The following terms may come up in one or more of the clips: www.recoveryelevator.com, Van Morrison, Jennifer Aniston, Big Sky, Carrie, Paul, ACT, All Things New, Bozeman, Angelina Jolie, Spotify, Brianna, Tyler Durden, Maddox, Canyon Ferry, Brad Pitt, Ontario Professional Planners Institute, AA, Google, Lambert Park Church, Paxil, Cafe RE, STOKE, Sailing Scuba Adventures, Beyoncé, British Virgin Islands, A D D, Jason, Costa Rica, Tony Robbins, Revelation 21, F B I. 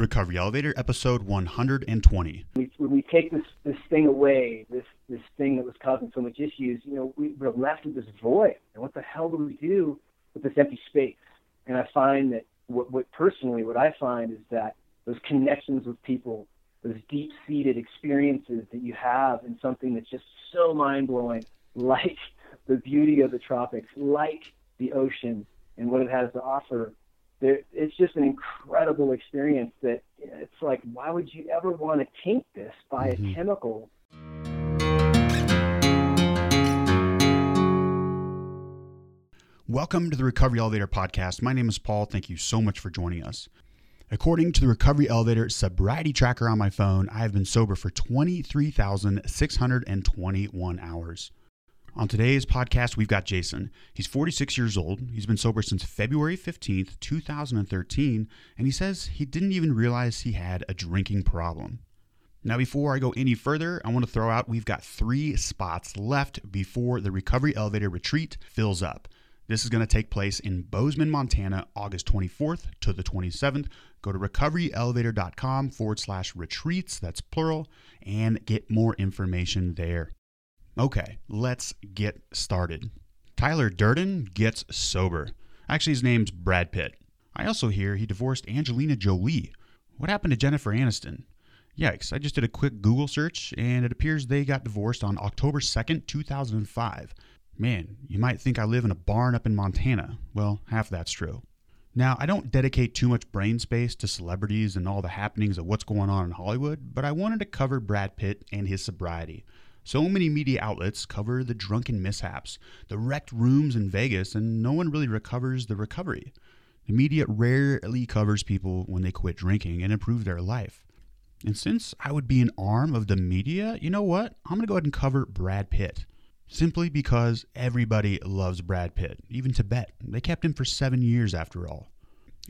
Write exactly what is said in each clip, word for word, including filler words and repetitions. Recovery Elevator, episode one hundred twenty. We, when we take this, this thing away, this, this thing that was causing so much issues, you know, we, we're left with this void. And what the hell do we do with this empty space? And I find that what, what personally, what I find is that those connections with people, those deep-seated experiences that you have in something that's just so mind-blowing, like the beauty of the tropics, like the ocean and what it has to offer, there, it's just an incredible experience that it's like, why would you ever want to taint this by mm-hmm. a chemical? Welcome to the Recovery Elevator podcast. My name is Paul. Thank you so much for joining us. According to the Recovery Elevator sobriety tracker on my phone, I have been sober for twenty-three thousand six hundred twenty-one hours. On today's podcast, we've got Jason. He's forty-six years old. He's been sober since February fifteenth, two thousand thirteen, and he says he didn't even realize he had a drinking problem. Now, before I go any further, I want to throw out we've got three spots left before the Recovery Elevator retreat fills up. This is going to take place in Bozeman, Montana, August twenty-fourth to the twenty-seventh. Go to recoveryelevator.com forward slash retreats, that's plural, and get more information there. Okay, let's get started. Tyler Durden gets sober. Actually, his name's Brad Pitt. I also hear he divorced Angelina Jolie. What happened to Jennifer Aniston? Yikes, I just did a quick Google search, and it appears they got divorced on October second, two thousand five. Man, you might think I live in a barn up in Montana. Well, half that's true. Now, I don't dedicate too much brain space to celebrities and all the happenings of what's going on in Hollywood, but I wanted to cover Brad Pitt and his sobriety. So many media outlets cover the drunken mishaps, the wrecked rooms in Vegas, and no one really recovers the recovery. The media rarely covers people when they quit drinking and improve their life. And since I would be an arm of the media, you know what? I'm going to go ahead and cover Brad Pitt. Simply because everybody loves Brad Pitt, even Tibet. They kept him for seven years after all.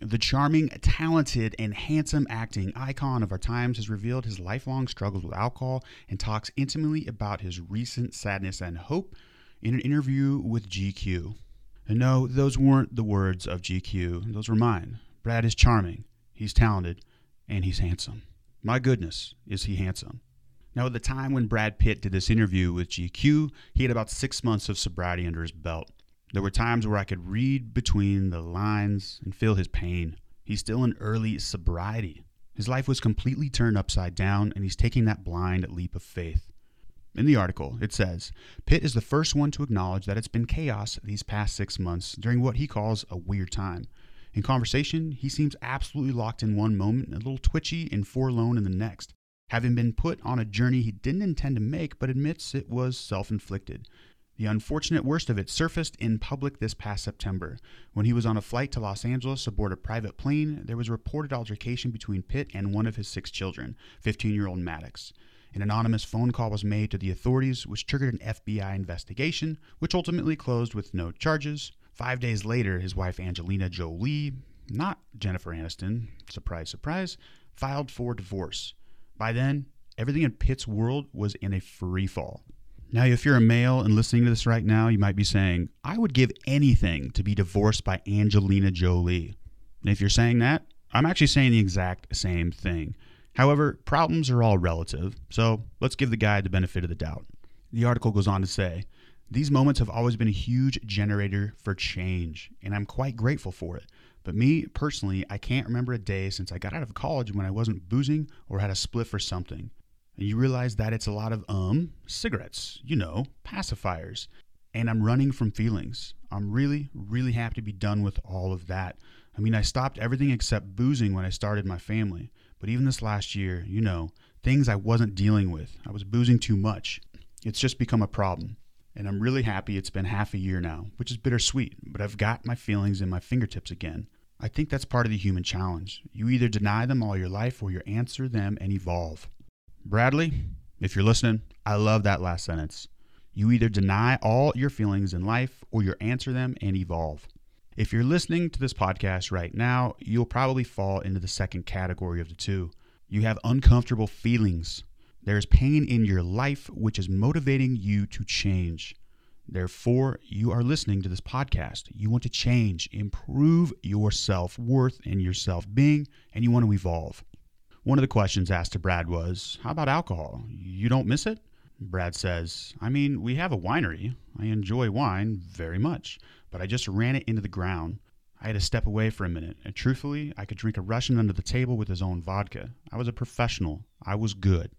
The charming, talented, and handsome acting icon of our times has revealed his lifelong struggles with alcohol and talks intimately about his recent sadness and hope in an interview with G Q. And no, those weren't the words of G Q. Those were mine. Brad is charming, he's talented, and he's handsome. My goodness, is he handsome. Now, at the time when Brad Pitt did this interview with G Q, he had about six months of sobriety under his belt. There were times where I could read between the lines and feel his pain. He's still in early sobriety. His life was completely turned upside down, and he's taking that blind leap of faith. In the article, it says, Pitt is the first one to acknowledge that it's been chaos these past six months during what he calls a weird time. In conversation, he seems absolutely locked in one moment, a little twitchy and forlorn in the next. Having been put on a journey he didn't intend to make, but admits it was self-inflicted. The unfortunate worst of it surfaced in public this past September. When he was on a flight to Los Angeles aboard a private plane, there was a reported altercation between Pitt and one of his six children, fifteen-year-old Maddox. An anonymous phone call was made to the authorities, which triggered an F B I investigation, which ultimately closed with no charges. Five days later, his wife Angelina Jolie, not Jennifer Aniston, surprise, surprise, filed for divorce. By then, everything in Pitt's world was in a free fall. Now, if you're a male and listening to this right now, you might be saying, I would give anything to be divorced by Angelina Jolie. And if you're saying that, I'm actually saying the exact same thing. However, problems are all relative, so let's give the guy the benefit of the doubt. The article goes on to say, these moments have always been a huge generator for change, and I'm quite grateful for it. But me, personally, I can't remember a day since I got out of college when I wasn't boozing or had a spliff or something. And you realize that it's a lot of, um, cigarettes, you know, pacifiers. And I'm running from feelings. I'm really, really happy to be done with all of that. I mean, I stopped everything except boozing when I started my family. But even this last year, you know, things I wasn't dealing with. I was boozing too much. It's just become a problem. And I'm really happy it's been half a year now, which is bittersweet, but I've got my feelings in my fingertips again. I think that's part of the human challenge. You either deny them all your life or you answer them and evolve. Bradley, if you're listening, I love that last sentence. You either deny all your feelings in life or you answer them and evolve. If you're listening to this podcast right now, you'll probably fall into the second category of the two. You have uncomfortable feelings. There's pain in your life which is motivating you to change. Therefore, you are listening to this podcast. You want to change, improve your self-worth and your self-being, and you want to evolve. One of the questions asked to Brad was, how about alcohol? You don't miss it? Brad says, I mean, we have a winery. I enjoy wine very much, but I just ran it into the ground. I had to step away for a minute, and truthfully, I could drink a Russian under the table with his own vodka. I was a professional. I was good.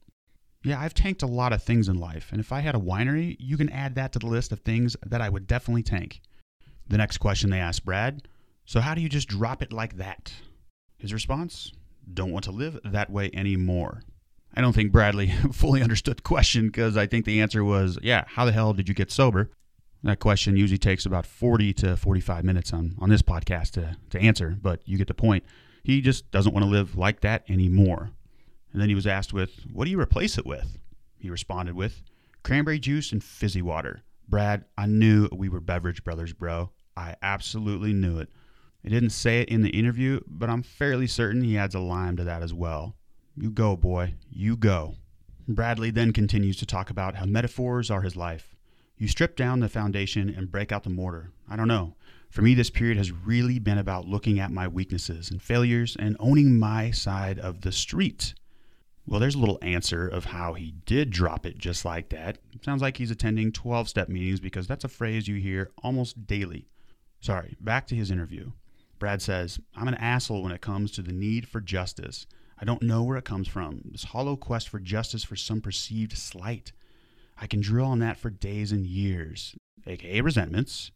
Yeah, I've tanked a lot of things in life, and if I had a winery, you can add that to the list of things that I would definitely tank. The next question they asked Brad, so how do you just drop it like that? His response, don't want to live that way anymore. I don't think Bradley fully understood the question because I think the answer was, yeah, how the hell did you get sober? That question usually takes about forty to forty-five minutes on, on this podcast to, to answer, but you get the point. He just doesn't want to live like that anymore. And then he was asked with, what do you replace it with? He responded with, cranberry juice and fizzy water. Brad, I knew we were beverage brothers, bro. I absolutely knew it. I didn't say it in the interview, but I'm fairly certain he adds a lime to that as well. You go, boy. You go. Bradley then continues to talk about how metaphors are his life. You strip down the foundation and break out the mortar. I don't know. For me, this period has really been about looking at my weaknesses and failures and owning my side of the street. Well, there's a little answer of how he did drop it just like that. It sounds like he's attending twelve-step meetings because that's a phrase you hear almost daily. Sorry, back to his interview. Brad says, I'm an asshole when it comes to the need for justice. I don't know where it comes from. This hollow quest for justice for some perceived slight. I can drill on that for days and years, aka resentments.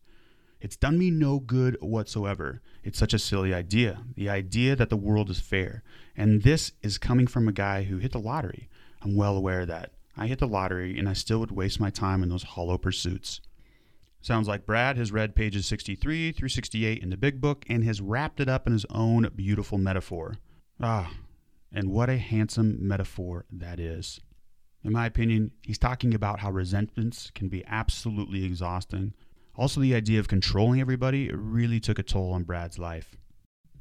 It's done me no good whatsoever. It's such a silly idea, the idea that the world is fair. And this is coming from a guy who hit the lottery. I'm well aware of that. I hit the lottery and I still would waste my time in those hollow pursuits. Sounds like Brad has read pages sixty-three through sixty-eight in the big book and has wrapped it up in his own beautiful metaphor. Ah, and what a handsome metaphor that is. In my opinion, he's talking about how resentments can be absolutely exhausting. Also, the idea of controlling everybody really took a toll on Brad's life.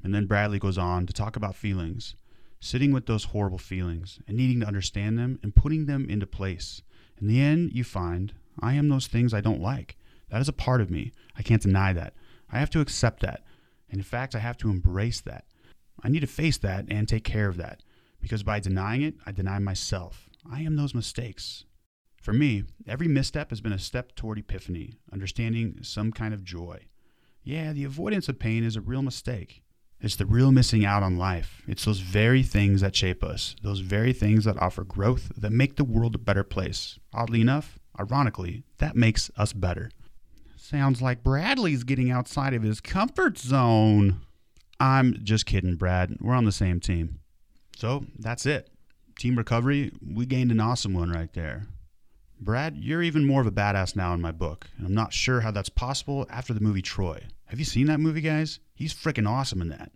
And then Bradley goes on to talk about feelings, sitting with those horrible feelings and needing to understand them and putting them into place. In the end, you find, I am those things I don't like. That is a part of me. I can't deny that. I have to accept that. And in fact, I have to embrace that. I need to face that and take care of that. Because by denying it, I deny myself. I am those mistakes. For me, every misstep has been a step toward epiphany, understanding some kind of joy. Yeah, the avoidance of pain is a real mistake. It's the real missing out on life. It's those very things that shape us, those very things that offer growth, that make the world a better place. Oddly enough, ironically, that makes us better. Sounds like Bradley's getting outside of his comfort zone. I'm just kidding, Brad. We're on the same team. So that's it. Team Recovery, we gained an awesome one right there. Brad, you're even more of a badass now in my book, and I'm not sure how that's possible after the movie Troy. Have you seen that movie, guys? He's freaking awesome in that.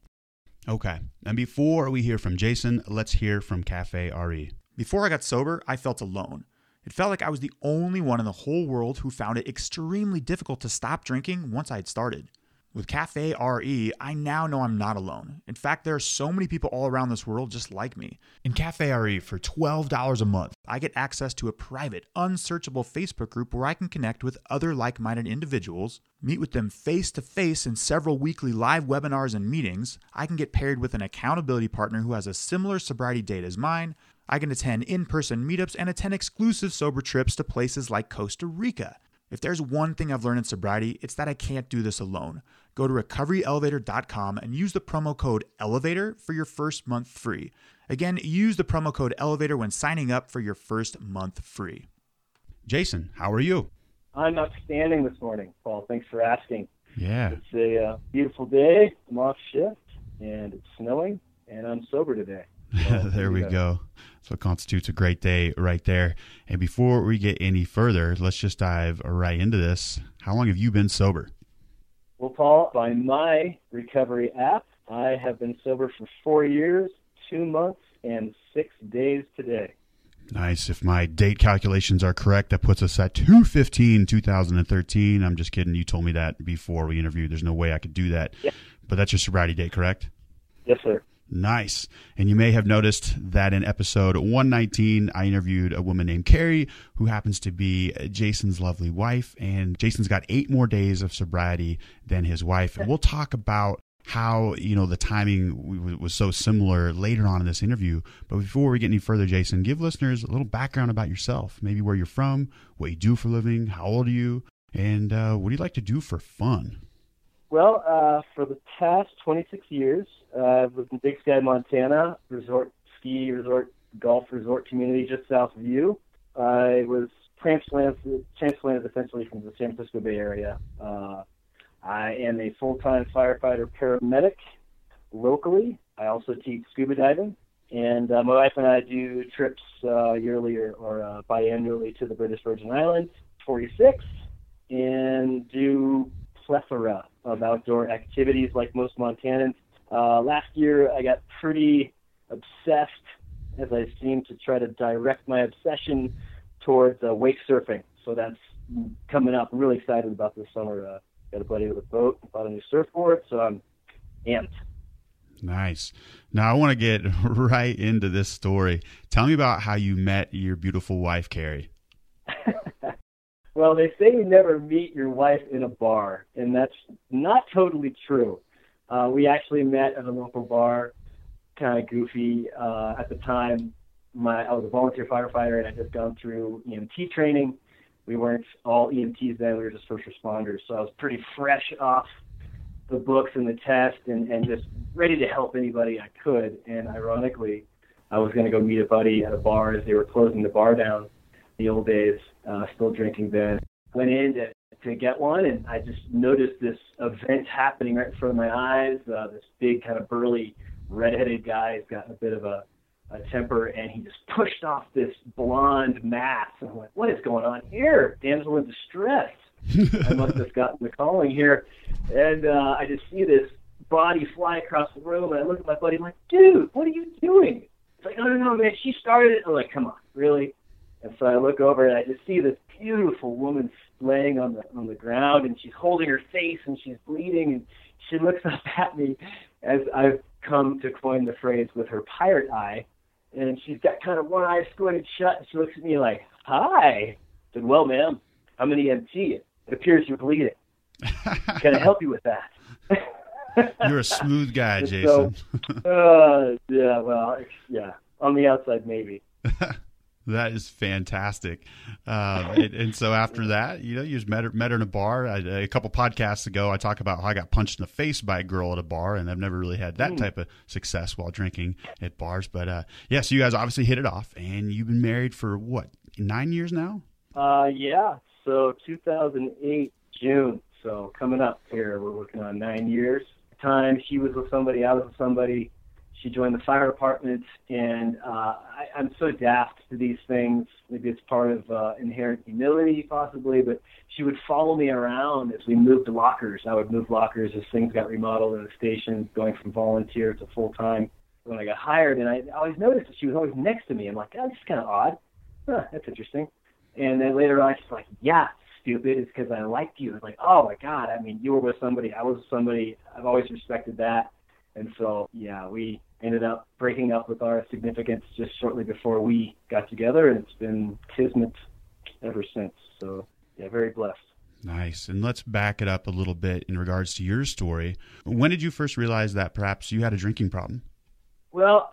Okay, and before we hear from Jason, let's hear from Cafe R E. Before I got sober, I felt alone. It felt like I was the only one in the whole world who found it extremely difficult to stop drinking once I had started. With Cafe R E, I now know I'm not alone. In fact, there are so many people all around this world just like me. In Cafe R E, for twelve dollars a month, I get access to a private, unsearchable Facebook group where I can connect with other like-minded individuals, meet with them face-to-face in several weekly live webinars and meetings. I can get paired with an accountability partner who has a similar sobriety date as mine. I can attend in-person meetups and attend exclusive sober trips to places like Costa Rica. If there's one thing I've learned in sobriety, it's that I can't do this alone. Go to recovery elevator dot com and use the promo code ELEVATOR for your first month free. Again, use the promo code ELEVATOR when signing up for your first month free. Jason, how are you? I'm outstanding this morning, Paul. Thanks for asking. Yeah. It's a uh, beautiful day. I'm off shift, and it's snowing, and I'm sober today. So there we go. So it constitutes a great day right there. And before we get any further, let's just dive right into this. How long have you been sober? Well, Paul, by my recovery app, I have been sober for four years, two months, and six days today. Nice. If my date calculations are correct, that puts us at two fifteen, twenty thirteen. I'm just kidding. You told me that before we interviewed. There's no way I could do that. Yeah. But that's your sobriety date, correct? Yes, sir. Nice. And you may have noticed that in episode one nineteen, I interviewed a woman named Carrie, who happens to be Jason's lovely wife. And Jason's got eight more days of sobriety than his wife. And we'll talk about how, you know, the timing was so similar later on in this interview. But before we get any further, Jason, give listeners a little background about yourself, maybe where you're from, what you do for a living, how old are you, and uh, what do you like to do for fun? Well, uh, for the past twenty-six years, uh, I've lived in Big Sky, Montana, resort, ski, resort, golf resort community just south of you. I was transplanted, transplanted essentially from the San Francisco Bay Area. Uh, I am a full-time firefighter paramedic locally. I also teach scuba diving. And uh, my wife and I do trips uh, yearly or, or uh, biannually to the British Virgin Islands, forty-six, and do plethora of outdoor activities like most Montanans. Uh, last year, I got pretty obsessed, as I seem to try to direct my obsession towards uh, wake surfing. So that's coming up. I'm really excited about this summer. Uh, got a buddy with a boat, bought a new surfboard, so I'm amped. Nice. Now I want to get right into this story. Tell me about how you met your beautiful wife, Carrie. Well, they say you never meet your wife in a bar, and that's not totally true. Uh, we actually met at a local bar, kind of goofy. Uh, at the time, my I was a volunteer firefighter, and I had just gone through E M T training. We weren't all E M Ts then. We were just first responders. So I was pretty fresh off the books and the test and, and just ready to help anybody I could. And ironically, I was going to go meet a buddy at a bar as they were closing the bar down, the old days, uh, still drinking then. Went in to, to get one, and I just noticed this event happening right in front of my eyes. Uh, this big kind of burly redheaded guy has gotten a bit of a a temper, and he just pushed off this blonde mass. And I'm like, what is going on here? Damsel in distress. I must have gotten the calling here. And uh, I just see this body fly across the room, and I look at my buddy, I'm like, dude, what are you doing? It's like, no, no, no, man, she started it. I'm like, come on, really? And so I look over, and I just see this beautiful woman laying on the on the ground, and she's holding her face, and she's bleeding, and she looks up at me, as I've come to coin the phrase, with her pirate eye. And she's got kind of one eye squinted shut. And she looks at me like, hi. I said, well, ma'am, I'm an E M T. It appears you're bleeding. Can I help you with that? You're a smooth guy, Jason. So, uh, yeah, well, yeah. On the outside, maybe. That is fantastic. Um, and, and so after that, you know, you just met her, met her in a bar. I, a couple podcasts ago, I talked about how I got punched in the face by a girl at a bar, and I've never really had that mm. type of success while drinking at bars. But, uh, yeah, so you guys obviously hit it off, and you've been married for, what, nine years now? Uh, yeah, so two thousand eight, June. So coming up here, we're working on nine years. At the time, she was with somebody, I was with somebody. She joined the fire department, and uh, I, I'm so daft to these things. Maybe it's part of uh, inherent humility, possibly, but she would follow me around as we moved lockers. I would move lockers as things got remodeled in the station, going from volunteer to full-time when I got hired, and I always noticed that she was always next to me. I'm like, oh, this is kind of odd. Huh, that's interesting. And then later on, she's like, yeah, stupid, it's because I liked you. I was like, oh, my God, I mean, you were with somebody, I was with somebody. I've always respected that. And so, yeah, we ended up breaking up with our significance just shortly before we got together, and it's been kismet ever since. So, yeah, very blessed. Nice. And let's back it up a little bit in regards to your story. When did you first realize that perhaps you had a drinking problem? Well,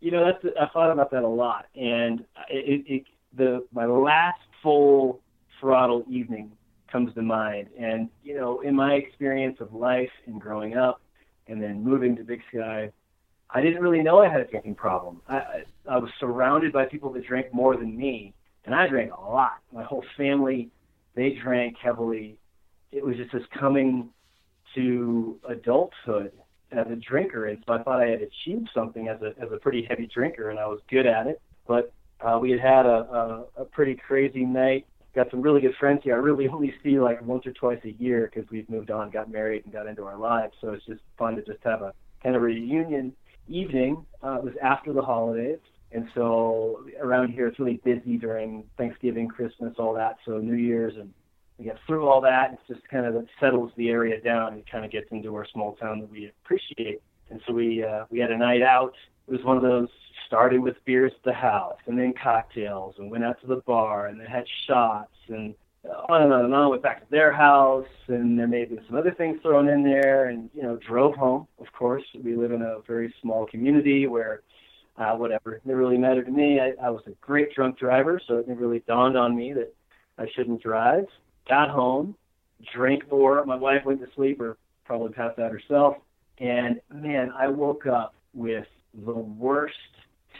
you know, that's, I thought about that a lot. And it, it, the my last full throttle evening comes to mind. And, you know, in my experience of life and growing up and then moving to Big Sky, I didn't really know I had a drinking problem. I, I was surrounded by people that drank more than me, and I drank a lot. My whole family, they drank heavily. It was just this coming to adulthood as a drinker, and so I thought I had achieved something as a as a pretty heavy drinker, and I was good at it. But uh, we had had a, a, a pretty crazy night. Got some really good friends here. I really only see like once or twice a year because we've moved on, got married, and got into our lives, so it's just fun to just have a kind of reunion evening. Uh, it was after the holidays, and so around here it's really busy during Thanksgiving, Christmas, all that, so New Year's, and we get through all that, and it just kind of settles the area down and kind of gets into our small town that we appreciate. And so we uh, we had a night out. It was one of those, started with beers at the house, and then cocktails, and went out to the bar, and then had shots, and on and on and on. Went back to their house, and there may have been some other things thrown in there, and, you know, drove home, of course. We live in a very small community where, uh, whatever, it didn't really matter to me. I, I was a great drunk driver, so it really dawned on me that I shouldn't drive. Got home, drank more. My wife went to sleep, or probably passed out herself. And, man, I woke up with the worst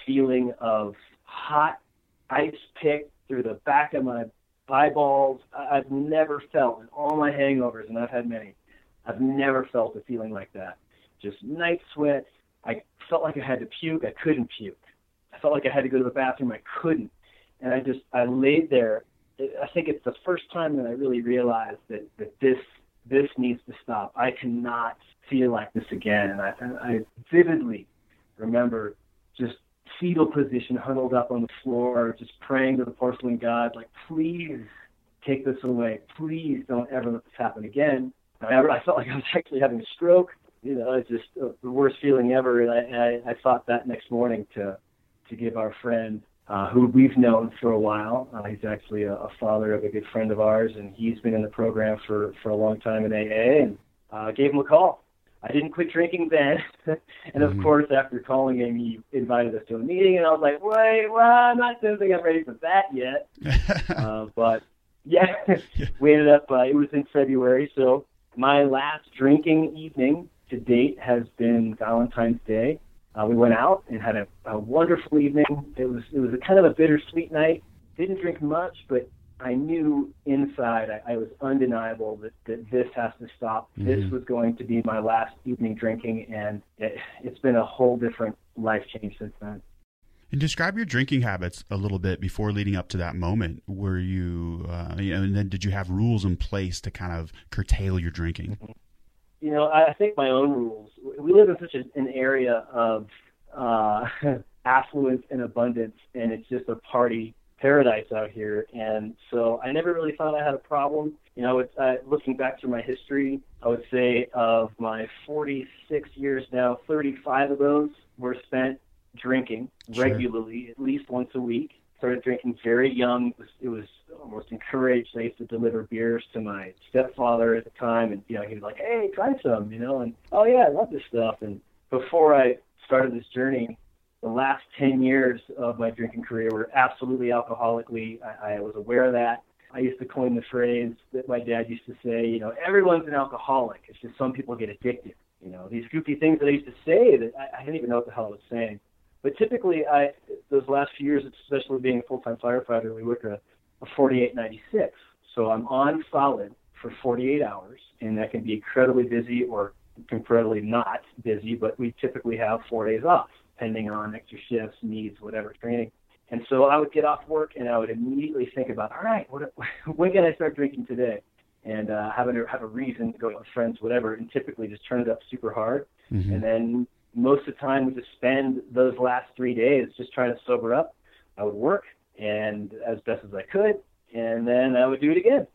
feeling of hot ice pick through the back of my eyeballs. I've never felt, in all my hangovers, and I've had many, I've never felt a feeling like that. Just night sweat. I felt like I had to puke. I couldn't puke. I felt like I had to go to the bathroom. I couldn't. And I just, I laid there. I think it's the first time that I really realized that, that this this needs to stop. I cannot feel like this again. And I, I vividly remember just fetal position, huddled up on the floor, just praying to the porcelain god, like, please take this away. Please don't ever let this happen again. I, I felt like I was actually having a stroke. You know, it's just uh, the worst feeling ever. And I, I, I thought that next morning to to give our friend, Uh, who we've known for a while. Uh, he's actually a, a father of a good friend of ours, and he's been in the program for, for a long time in A A, and uh, gave him a call. I didn't quit drinking then. And, of mm-hmm. course, after calling him, he invited us to a meeting, and I was like, wait, well, I'm not I think I'm ready for that yet. uh, but, yeah, we ended up, uh, it was in February, so my last drinking evening to date has been Valentine's Day. Uh, we went out and had a, a wonderful evening. It was it was a kind of a bittersweet night. Didn't drink much, but I knew inside, I, I was undeniable that, that this has to stop. Mm-hmm. This was going to be my last evening drinking, and it, it's been a whole different life change since then. And describe your drinking habits a little bit before leading up to that moment. Were you, uh, you know, and then did you have rules in place to kind of curtail your drinking? Mm-hmm. You know, I think my own rules. We live in such an area of uh, affluence and abundance, and it's just a party paradise out here. And so I never really thought I had a problem. You know, it's, uh, looking back through my history, I would say of my forty-six years now, thirty-five of those were spent drinking regularly, sure. At least once a week. Started drinking very young. It was, it was almost encouraged. I used to deliver beers to my stepfather at the time, and, you know, he was like, hey, try some, you know, and, oh, yeah, I love this stuff. And before I started this journey, the last ten years of my drinking career were absolutely alcoholically. I, I was aware of that. I used to coin the phrase that my dad used to say, you know, everyone's an alcoholic. It's just some people get addicted. You know, these goofy things that I used to say that I, I didn't even know what the hell I was saying. But typically, I those last few years, especially being a full-time firefighter, we work a, a forty-eight ninety-six. So I'm on solid for forty-eight hours, and that can be incredibly busy or incredibly not busy, but we typically have four days off, depending on extra shifts, needs, whatever, training. And so I would get off work, and I would immediately think about, all right, what, when can I start drinking today? And uh, have, a, have a reason to go with friends, whatever, and typically just turn it up super hard, mm-hmm. and then most of the time, we just spend those last three days just trying to sober up. I would work, and as best as I could, and then I would do it again.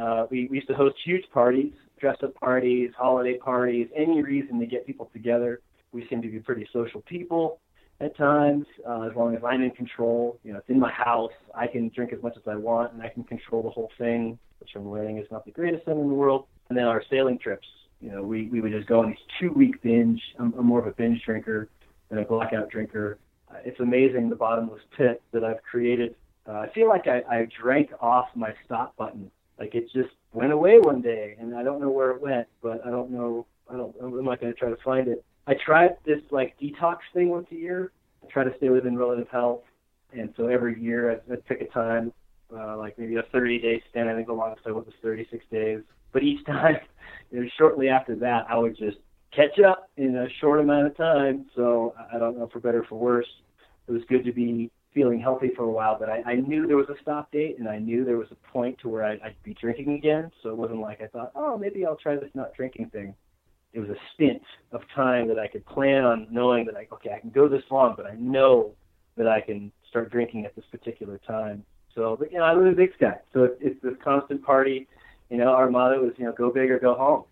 Uh, we, we used to host huge parties, dress-up parties, holiday parties, any reason to get people together. We seem to be pretty social people at times, uh, as long as I'm in control. You know, it's in my house. I can drink as much as I want, and I can control the whole thing, which I'm learning is not the greatest thing in the world. And then our sailing trips. You know, we, we would just go on these two-week binge. I'm, I'm more of a binge drinker than a blackout drinker. Uh, it's amazing the bottomless pit that I've created. Uh, I feel like I, I drank off my stop button. Like, it just went away one day, and I don't know where it went, but I don't know. I don't, I'm not going to try to find it. I tried this, like, detox thing once a year. I try to stay within relative health, and so every year I, I pick a time, uh, like maybe a thirty-day stint. I think the longest I went was thirty-six days. But each time, you know, shortly after that, I would just catch up in a short amount of time. So I don't know, for better or for worse, it was good to be feeling healthy for a while. But I, I knew there was a stop date, and I knew there was a point to where I'd, I'd be drinking again. So it wasn't like I thought, oh, maybe I'll try this not drinking thing. It was a stint of time that I could plan on, knowing that, like, okay, I can go this long, but I know that I can start drinking at this particular time. So, but, you know, I live in Big Sky, so it's, it's this constant party. You know, our motto is, you know, go big or go home.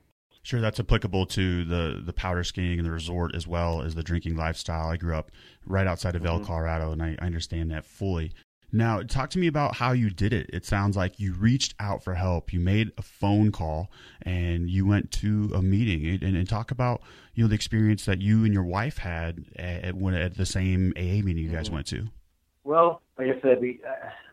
Sure, that's applicable to the, the powder skiing and the resort as well as the drinking lifestyle. I grew up right outside of mm-hmm. El Colorado, and I, I understand that fully. Now, talk to me about how you did it. It sounds like you reached out for help. You made a phone call and you went to a meeting. And, and talk about, you know, the experience that you and your wife had at, when, at the same A A meeting you guys went to. Well, like I said, we,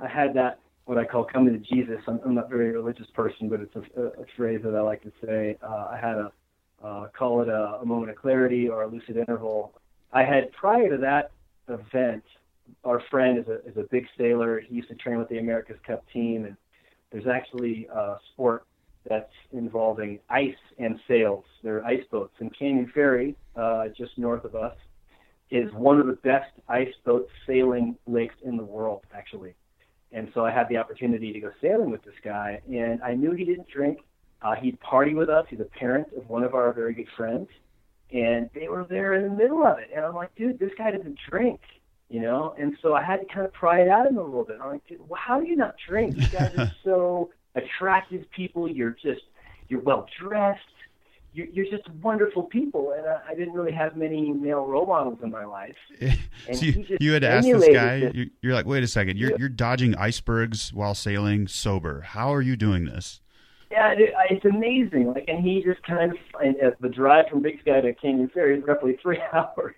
I, I had that, what I call coming to Jesus. I'm, I'm not a very religious person, but it's a, a phrase that I like to say. Uh, I had a, uh, call it a, a moment of clarity or a lucid interval. I had, prior to that event, our friend is a is a big sailor. He used to train with the America's Cup team, and there's actually a sport that's involving ice and sails. They're ice boats, and Canyon Ferry, uh, just north of us, is one of the best ice boat sailing lakes in the world, actually. And so I had the opportunity to go sailing with this guy, and I knew he didn't drink. Uh, he'd party with us. He's a parent of one of our very good friends, and they were there in the middle of it. And I'm like, dude, this guy doesn't drink. You know, and so I had to kind of pry it out of him a little bit. I'm like, dude, well, how do you not drink? You guys are so attractive people. You're just, you're well-dressed. You're, you're just wonderful people. And I, I didn't really have many male role models in my life. And so you, you had to ask this guy, this. You're, you're like, wait a second, you're, you're dodging icebergs while sailing sober. How are you doing this? Yeah, it's amazing. Like, and he just kind of, and the drive from Big Sky to Canyon Ferry is roughly three hours.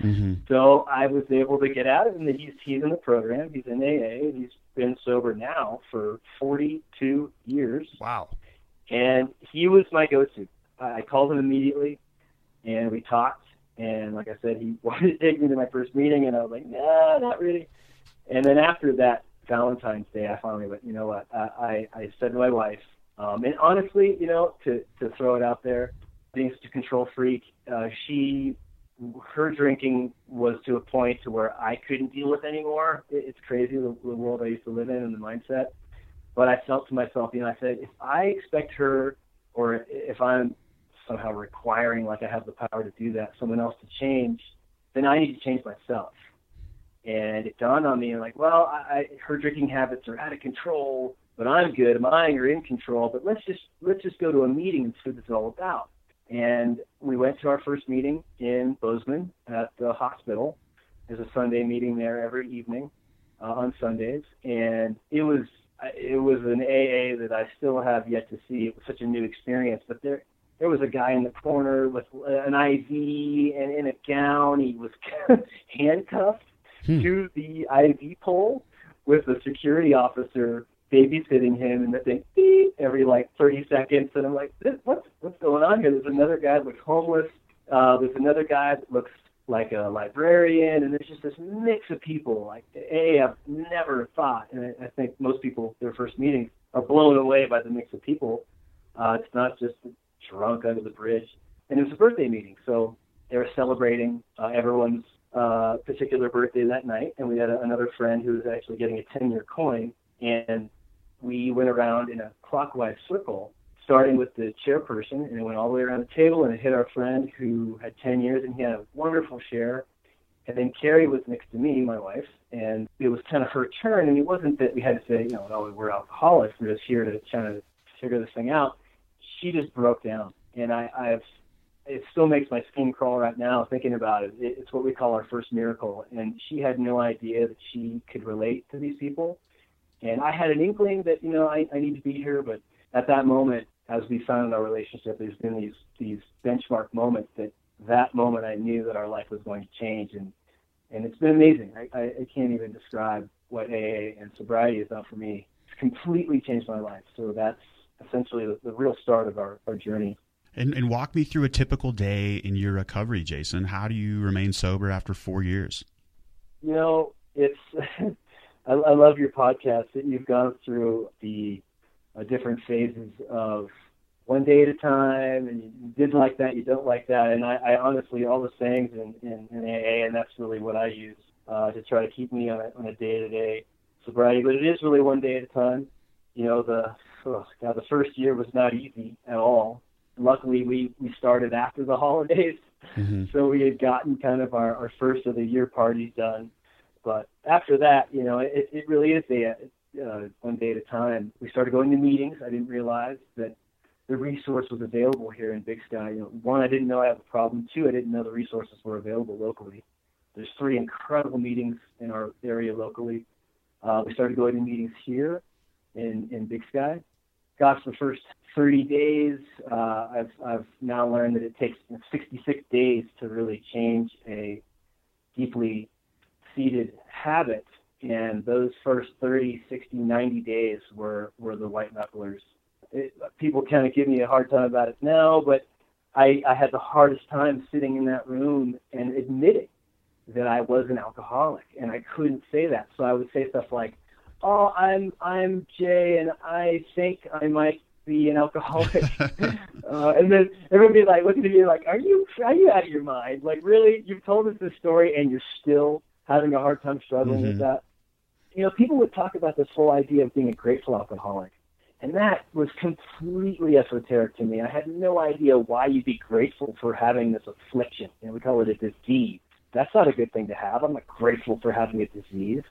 Mm-hmm. So I was able to get out of him. He's, he's in the program. He's in A A. He's been sober now for forty-two years. Wow. And he was my go-to. I called him immediately, and we talked. And like I said, he wanted to take me to my first meeting, and I was like, no, not really. And then after that Valentine's Day, I finally went, you know what, I, I, I said to my wife, um, and honestly, you know, to, to throw it out there, being such a control freak, uh, she... her drinking was to a point to where I couldn't deal with anymore. It's crazy, the, the world I used to live in and the mindset. But I felt to myself, you know, I said, if I expect her, or if I'm somehow requiring, like I have the power to do that, someone else to change, then I need to change myself. And it dawned on me, like, well, I, I, her drinking habits are out of control, but I'm good. Mine are in control. But let's just let's just go to a meeting and see what it's all about. And we went to our first meeting in Bozeman at the hospital. There's a Sunday meeting there every evening uh, on Sundays. And it was it was an A A that I still have yet to see. It was such a new experience. But there there was a guy in the corner with an I V and in a gown. He was handcuffed hmm. to the I V pole with a security officer babysitting him, and the thing beep every like thirty seconds, and I'm like, this, what's what's going on here? There's another guy that looks homeless. Uh, there's another guy that looks like a librarian, and there's just this mix of people. Like, hey, I've never thought, and I, I think most people their first meetings are blown away by the mix of people. Uh, it's not just the drunk under the bridge, and it was a birthday meeting, so they were celebrating uh, everyone's uh, particular birthday that night, and we had a, another friend who was actually getting a ten-year coin, and we went around in a clockwise circle, starting with the chairperson, and it went all the way around the table, and it hit our friend who had ten years, and he had a wonderful share. And then Carrie was next to me, my wife, and it was kind of her turn, and it wasn't that we had to say, you know, no, we're alcoholics, we're just here to kind of figure this thing out. She just broke down, and I, I've, it still makes my skin crawl right now thinking about it. It's what we call our first miracle, and she had no idea that she could relate to these people. And I had an inkling that, you know, I, I need to be here. But at that moment, as we found in our relationship, there's been these these benchmark moments that that moment I knew that our life was going to change. And and it's been amazing. I, I can't even describe what A A and sobriety has done for me. It's completely changed my life. So that's essentially the, the real start of our, our journey. And, and walk me through a typical day in your recovery, Jason. How do you remain sober after four years? You know, it's... I love your podcast that you've gone through the uh, different phases of one day at a time, and you didn't like that, you don't like that. And I, I honestly, all the sayings in, in, in A A, and that's really what I use uh, to try to keep me on a, on a day-to-day sobriety. But it is really one day at a time. You know, the oh, God, the first year was not easy at all. Luckily, we, we started after the holidays, mm-hmm. so we had gotten kind of our, our first of the year parties done. But after that, you know, it, it really is a, uh, one day at a time. We started going to meetings. I didn't realize that the resource was available here in Big Sky. You know, one, I didn't know I had a problem. Two, I didn't know the resources were available locally. There's three incredible meetings in our area locally. Uh, we started going to meetings here in, in Big Sky. Gosh, the first thirty days, uh, I've, I've now learned that it takes sixty-six days to really change a deeply seated habit. And those first thirty, sixty, ninety days were, were the white knucklers. It, people kind of give me a hard time about it now, but I, I had the hardest time sitting in that room and admitting that I was an alcoholic, and I couldn't say that. So I would say stuff like, oh, I'm I'm Jay, and I think I might be an alcoholic. uh, and then everybody would be like looking at me like, are you, are you out of your mind? Like, really? You've told us this story, and you're still having a hard time struggling mm-hmm. with that? You know, people would talk about this whole idea of being a grateful alcoholic, and that was completely esoteric to me. I had no idea why you'd be grateful for having this affliction. You know, we call it a disease. That's not a good thing to have. I'm not grateful for having a disease.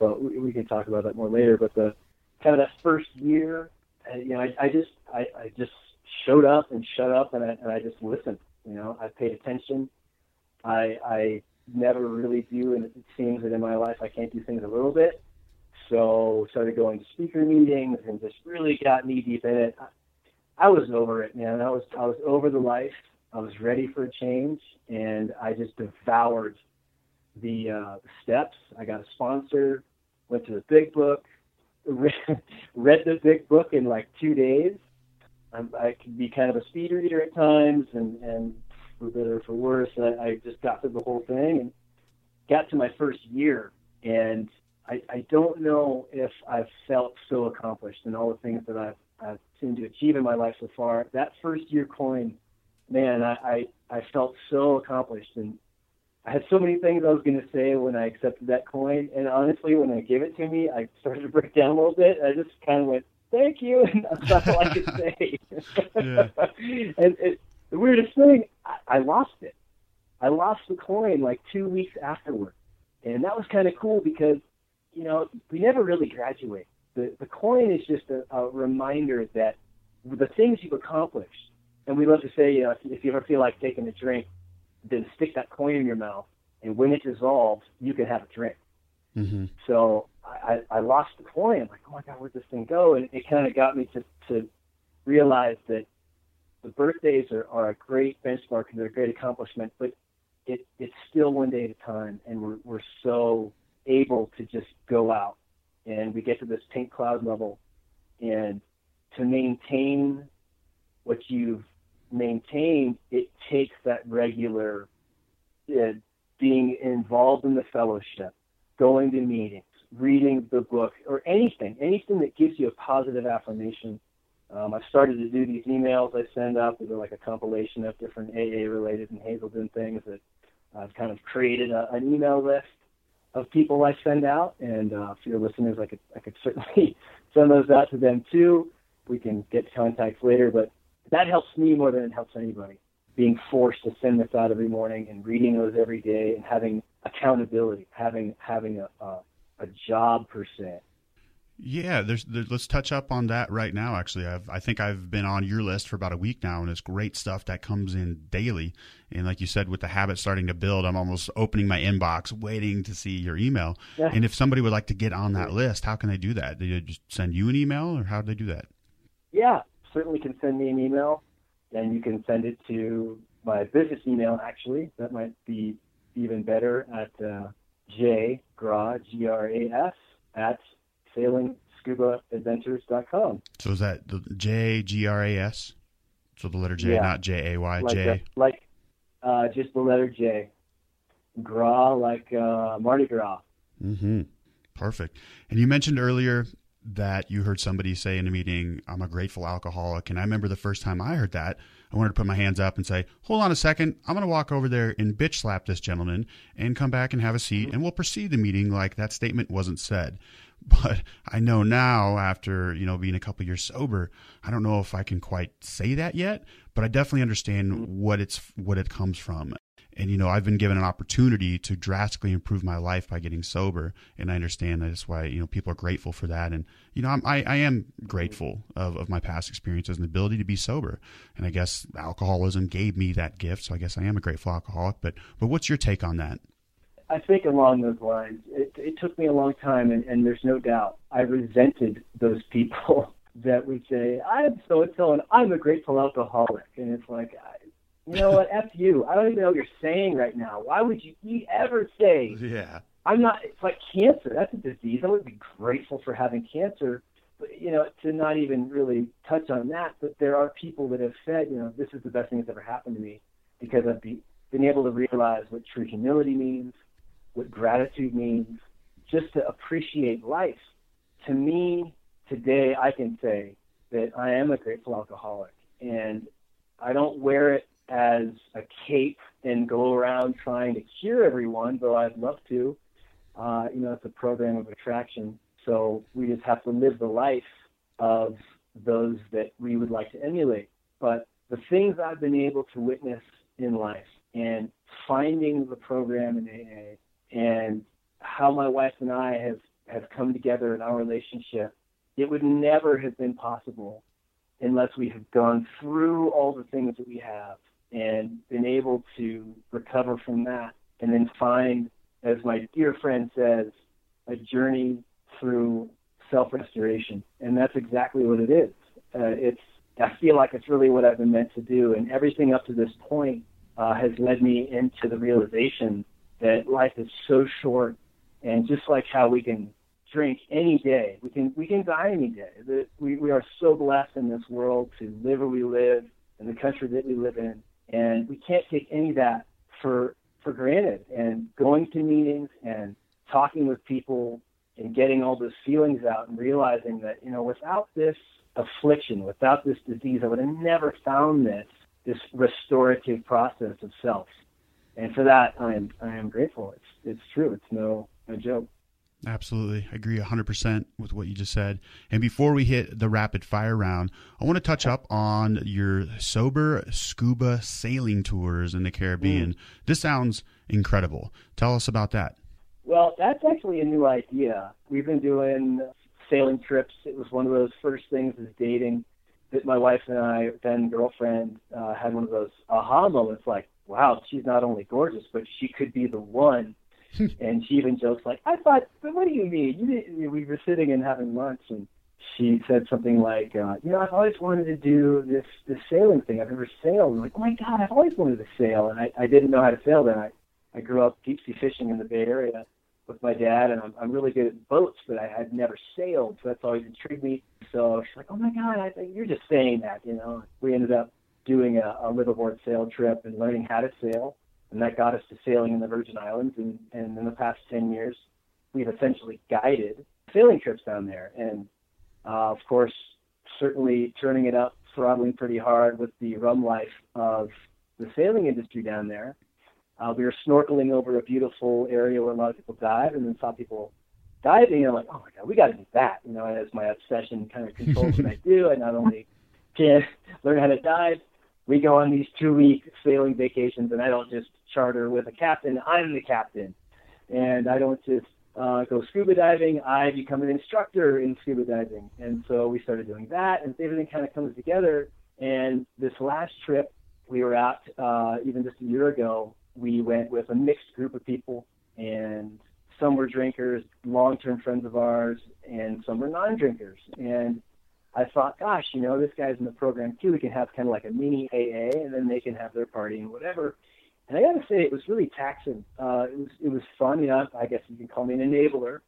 But we, we can talk about that more later. But the kind of that first year, you know, I, I just I, I just showed up and shut up, and I, and I just listened. You know, I paid attention. I I never really do, and it seems that in my life I can't do things a little bit. So started going to speaker meetings, and just really got knee deep in it. I, I was over it, man. I was I was over the life. I was ready for a change, and I just devoured the uh, steps. I got a sponsor, went to the big book, read, read the big book in like two days. I'm, I can be kind of a speed reader at times, and, and for better or for worse, I, I just got through the whole thing and got to my first year. And I, I don't know if I've felt so accomplished in all the things that I've, I've seemed to achieve in my life so far. That first year coin, man, I, I, I felt so accomplished, and I had so many things I was going to say when I accepted that coin. And honestly, when they gave it to me, I started to break down a little bit. I just kind of went, thank you, and that's all I could say. Yeah. And it, the weirdest thing, I, I lost it. I lost the coin like two weeks afterward. And that was kind of cool because, you know, we never really graduate. The, the coin is just a, a reminder that the things you've accomplished. And we love to say, you know, if, if you ever feel like taking a drink, then stick that coin in your mouth, and when it dissolves, you can have a drink. Mm-hmm. So I, I lost the coin. I'm like, oh my God, where'd this thing go? And it kind of got me to, to realize that the birthdays are, are a great benchmark and they're a great accomplishment, but it, it's still one day at a time, and we're, we're so able to just go out, and we get to this pink cloud level, and to maintain what you've maintained, it takes that regular uh, being involved in the fellowship, going to meetings, reading the book, or anything, anything that gives you a positive affirmation. Um, I've started to do these emails I send out that are like a compilation of different A A-related and Hazelden things that I've kind of created a, an email list of people I send out, and uh, for your listeners, I could, I could certainly send those out to them too. We can get contacts later, but that helps me more than it helps anybody, being forced to send this out every morning and reading those every day and having accountability, having having a a, a job per se. Yeah, there's, there's, let's touch up on that right now, actually. I've, I think I've been on your list for about a week now, and it's great stuff that comes in daily. And like you said, with the habit starting to build, I'm almost opening my inbox, waiting to see your email. Yeah. And if somebody would like to get on that list, how can they do that? Do they just send you an email, or how do they do that? Yeah. Certainly can send me an email, and you can send it to my business email, actually. That might be even better, at uh, jgraf, G R A F, at sailing scuba adventures dot com. So is that the J G R A S? So the letter J, yeah. Not J A Y, like J? A, like uh, just the letter J. Gras, like uh, Mardi Gras. Mm-hmm. Perfect. And you mentioned earlier that you heard somebody say in a meeting, I'm a grateful alcoholic. And I remember the first time I heard that, I wanted to put my hands up and say, hold on a second, I'm going to walk over there and bitch slap this gentleman and come back and have a seat, and we'll proceed the meeting like that statement wasn't said. But I know now, after, you know, being a couple years sober, I don't know if I can quite say that yet, but I definitely understand what it's, what it comes from. And, you know, I've been given an opportunity to drastically improve my life by getting sober. And I understand that that's why, you know, people are grateful for that. And, you know, I'm, I, I am grateful of, of my past experiences and the ability to be sober. And I guess alcoholism gave me that gift. So I guess I am a grateful alcoholic. But but what's your take on that? I think along those lines. It, it took me a long time, and, and there's no doubt I resented those people that would say, I'm so-and-so, and I'm a grateful alcoholic. And it's like, you know what, F you. I don't even know what you're saying right now. Why would you ever say, yeah. I'm not, it's like cancer. That's a disease. I would be grateful for having cancer. But, you know, to not even really touch on that, but there are people that have said, you know, this is the best thing that's ever happened to me because I've be, been able to realize what true humility means, what gratitude means, just to appreciate life. To me, today, I can say that I am a grateful alcoholic, and I don't wear it as a cape and go around trying to cure everyone, though I'd love to. Uh, you know, it's a program of attraction. So we just have to live the life of those that we would like to emulate. But the things I've been able to witness in life and finding the program in A A and how my wife and I have, have come together in our relationship, it would never have been possible unless we have gone through all the things that we have and been able to recover from that and then find, as my dear friend says, a journey through self-restoration. And that's exactly what it is. Uh, it's I feel like it's really what I've been meant to do. And everything up to this point uh, has led me into the realization that life is so short. And just like how we can drink any day, we can we can die any day. The, we, we are so blessed in this world to live where we live in the country that we live in. And we can't take any of that for, for granted. And going to meetings and talking with people and getting all those feelings out and realizing that, you know, without this affliction, without this disease, I would have never found this, this restorative process of self. And for that, I am I am grateful. It's it's true. It's no, no joke. Absolutely. I agree one hundred percent with what you just said. And before we hit the rapid fire round, I want to touch up on your sober scuba sailing tours in the Caribbean. Mm. This sounds incredible. Tell us about that. Well, that's actually a new idea. We've been doing sailing trips. It was one of those first things as dating that my wife and I, then girlfriend, uh, had one of those aha moments like, wow, she's not only gorgeous, but she could be the one. And she even jokes like, I thought, but what do you mean? You didn't, we were sitting and having lunch, and she said something like, uh, you know, I've always wanted to do this, this sailing thing. I've never sailed. I'm like, oh, my God, I've always wanted to sail. And I, I didn't know how to sail then. I, I grew up deep sea fishing in the Bay Area with my dad, and I'm, I'm really good at boats, but I had never sailed, so that's always intrigued me. So she's like, oh, my God, I think you're just saying that, you know. We ended up doing a, a liveaboard sail trip and learning how to sail, and that got us to sailing in the Virgin Islands. And, and in the past ten years, we've essentially guided sailing trips down there. And, uh, of course, certainly turning it up, throttling pretty hard with the rum life of the sailing industry down there. Uh, we were snorkeling over a beautiful area where a lot of people dive, and then saw people diving, and I'm like, oh, my God, we got to do that. You know, as my obsession kind of controls what I do, I not only can learn how to dive, we go on these two-week sailing vacations, and I don't just charter with a captain. I'm the captain. And I don't just uh, go scuba diving. I become an instructor in scuba diving. And so we started doing that, and everything kind of comes together. And this last trip we were at, uh, even just a year ago, we went with a mixed group of people, and some were drinkers, long-term friends of ours, and some were non-drinkers. And I thought, gosh, you know, this guy's in the program too. We can have kind of like a mini A A, and then they can have their party and whatever. And I got to say, it was really taxing. Uh, it was it was fun. You know, I guess you can call me an enabler.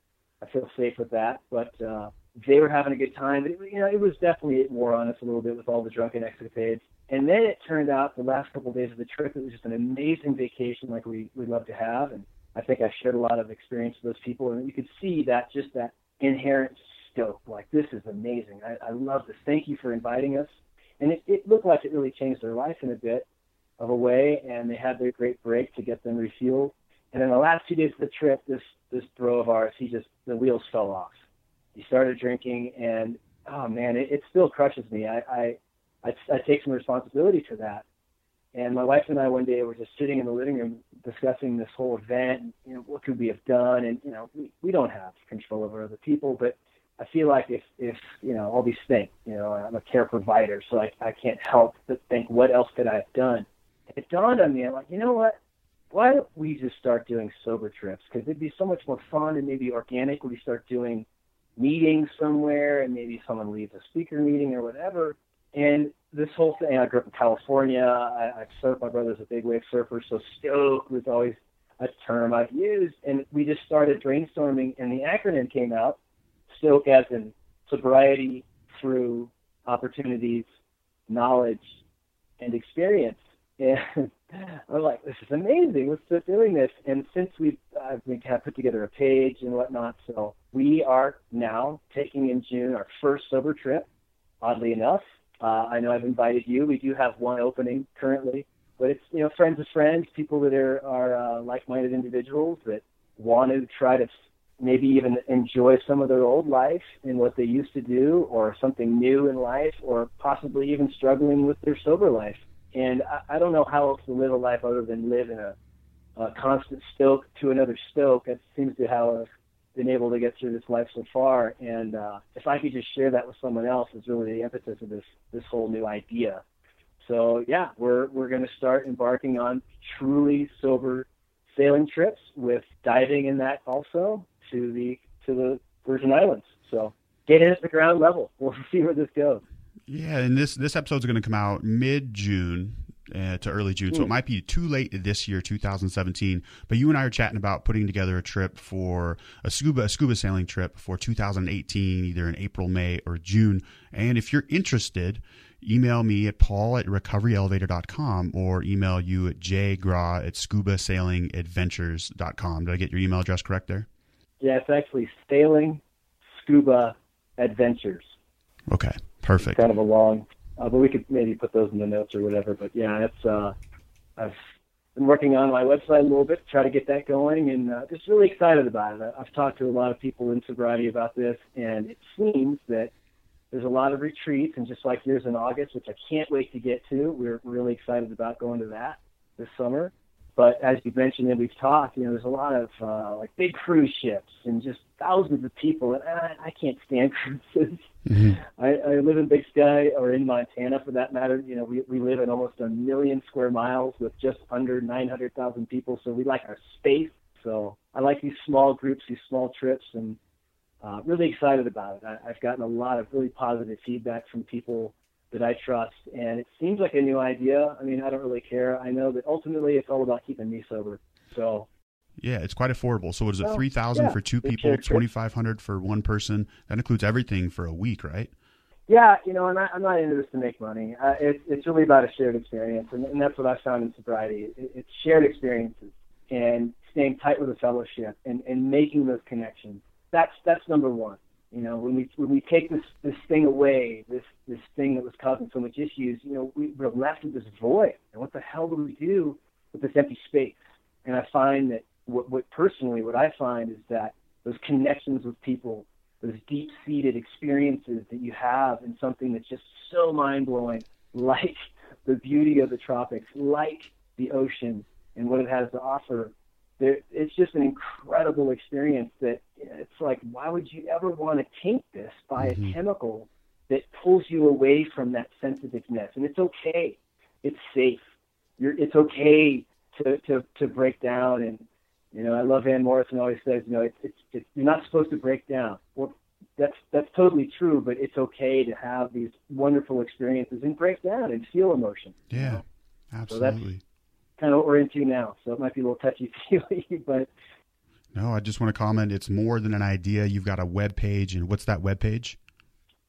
I feel safe with that. But uh, they were having a good time. But, it, you know, it was definitely, it wore on us a little bit with all the drunken escapades. And then it turned out the last couple of days of the trip, it was just an amazing vacation like we, we love to have. And I think I shared a lot of experience with those people. And you could see that, just that inherent scope. Like, this is amazing. I, I love this. Thank you for inviting us. And it, it looked like it really changed their life in a bit of a way. And they had their great break to get them refueled. And then the last two days of the trip, this, this bro of ours, he just, the wheels fell off. He started drinking, and, oh, man, it, it still crushes me. I, I I, I take some responsibility for that. And my wife and I one day were just sitting in the living room discussing this whole event, and, you know, what could we have done? And, you know, we, we don't have control over other people, but I feel like if, if, you know, all these things, you know, I'm a care provider, so I, I can't help but think, what else could I have done? And it dawned on me, I'm like, you know what? why don't we just start doing sober trips? Because it'd be so much more fun and maybe organic. We start doing meetings somewhere and maybe someone leads a speaker meeting or whatever. And this whole thing, I grew up in California. I, I surf. My brother's a big wave surfer. So STOKE was always a term I've used. And we just started brainstorming, and the acronym came out, STOKE as in sobriety through opportunities, knowledge, and experience. And I'm like, this is amazing. Let's start doing this. And since we've I've been kind of put together a page and whatnot, so we are now taking in June our first sober trip, oddly enough. Uh, I know I've invited you. We do have one opening currently, but it's, you know, friends of friends, people that are, are uh, like-minded individuals that want to try to maybe even enjoy some of their old life and what they used to do, or something new in life, or possibly even struggling with their sober life. And I, I don't know how else to live a life other than live in a, a constant stoke to another stoke. That seems to be how I've been able to get through this life so far. And uh, if I could just share that with someone else is really the emphasis of this this whole new idea. So, yeah, we're we're going to start embarking on truly sober sailing trips with diving in that also to the to the Virgin Islands. So get in at the ground level. We'll see where this goes. Yeah, and this, this episode's going to come out mid-June uh, to early June, so it might be too late this year, two thousand seventeen. But you and I are chatting about putting together a trip for a scuba a scuba sailing trip for two thousand eighteen, either in April, May, or June. And if you're interested, email me at paul at recovery elevator dot com or email you at j graw at scuba sailing adventures dot com. Did I get your email address correct there? Yeah, it's actually Sailing Scuba Adventures. Okay. Perfect. It's kind of a long, uh, but we could maybe put those in the notes or whatever. But yeah, it's uh, I've been working on my website a little bit to try to get that going, and uh, just really excited about it. I've talked to a lot of people in sobriety about this, and it seems that there's a lot of retreats, and just like yours in August, which I can't wait to get to. We're really excited about going to that this summer. But as you've mentioned and we've talked, you know, there's a lot of uh, like big cruise ships and just thousands of people. And I, I can't stand cruises. Mm-hmm. I, I live in Big Sky, or in Montana for that matter. You know, we, we live in almost a million square miles with just under nine hundred thousand people. So we like our space. So I like these small groups, these small trips, and uh, really excited about it. I, I've gotten a lot of really positive feedback from people that I trust, and it seems like a new idea. I mean, I don't really care. I know that ultimately it's all about keeping me sober. So, yeah, it's quite affordable. So, what is it, three thousand yeah, for two people, twenty five hundred for one person? That includes everything for a week, right? Yeah, you know, and I, I'm not into this to make money. Uh, it, it's really about a shared experience, and, and that's what I've found in sobriety. It, it's shared experiences and staying tight with a fellowship and, and making those connections. That's that's number one. You know, when we when we take this, this thing away, this this thing that was causing so much issues, you know, we, we're left with this void. And what the hell do we do with this empty space? And I find that what, what personally what I find is that those connections with people, those deep-seated experiences that you have in something that's just so mind-blowing, like the beauty of the tropics, like the ocean and what it has to offer. There, it's just an incredible experience that it's like, why would you ever want to taint this by mm-hmm. a chemical that pulls you away from that sensitiveness? And it's okay. It's safe. You're, it's okay to, to, to break down. And, you know, I love Van Morrison always says, you know, it's, it's, it's, you're not supposed to break down. Well, that's, that's totally true, but it's okay to have these wonderful experiences and break down and feel emotion. Yeah, you know? Absolutely. So that's kind of what we're into now, so it might be a little touchy-feely, but... No, I just want to comment, it's more than an idea. You've got a web page, and what's that web page?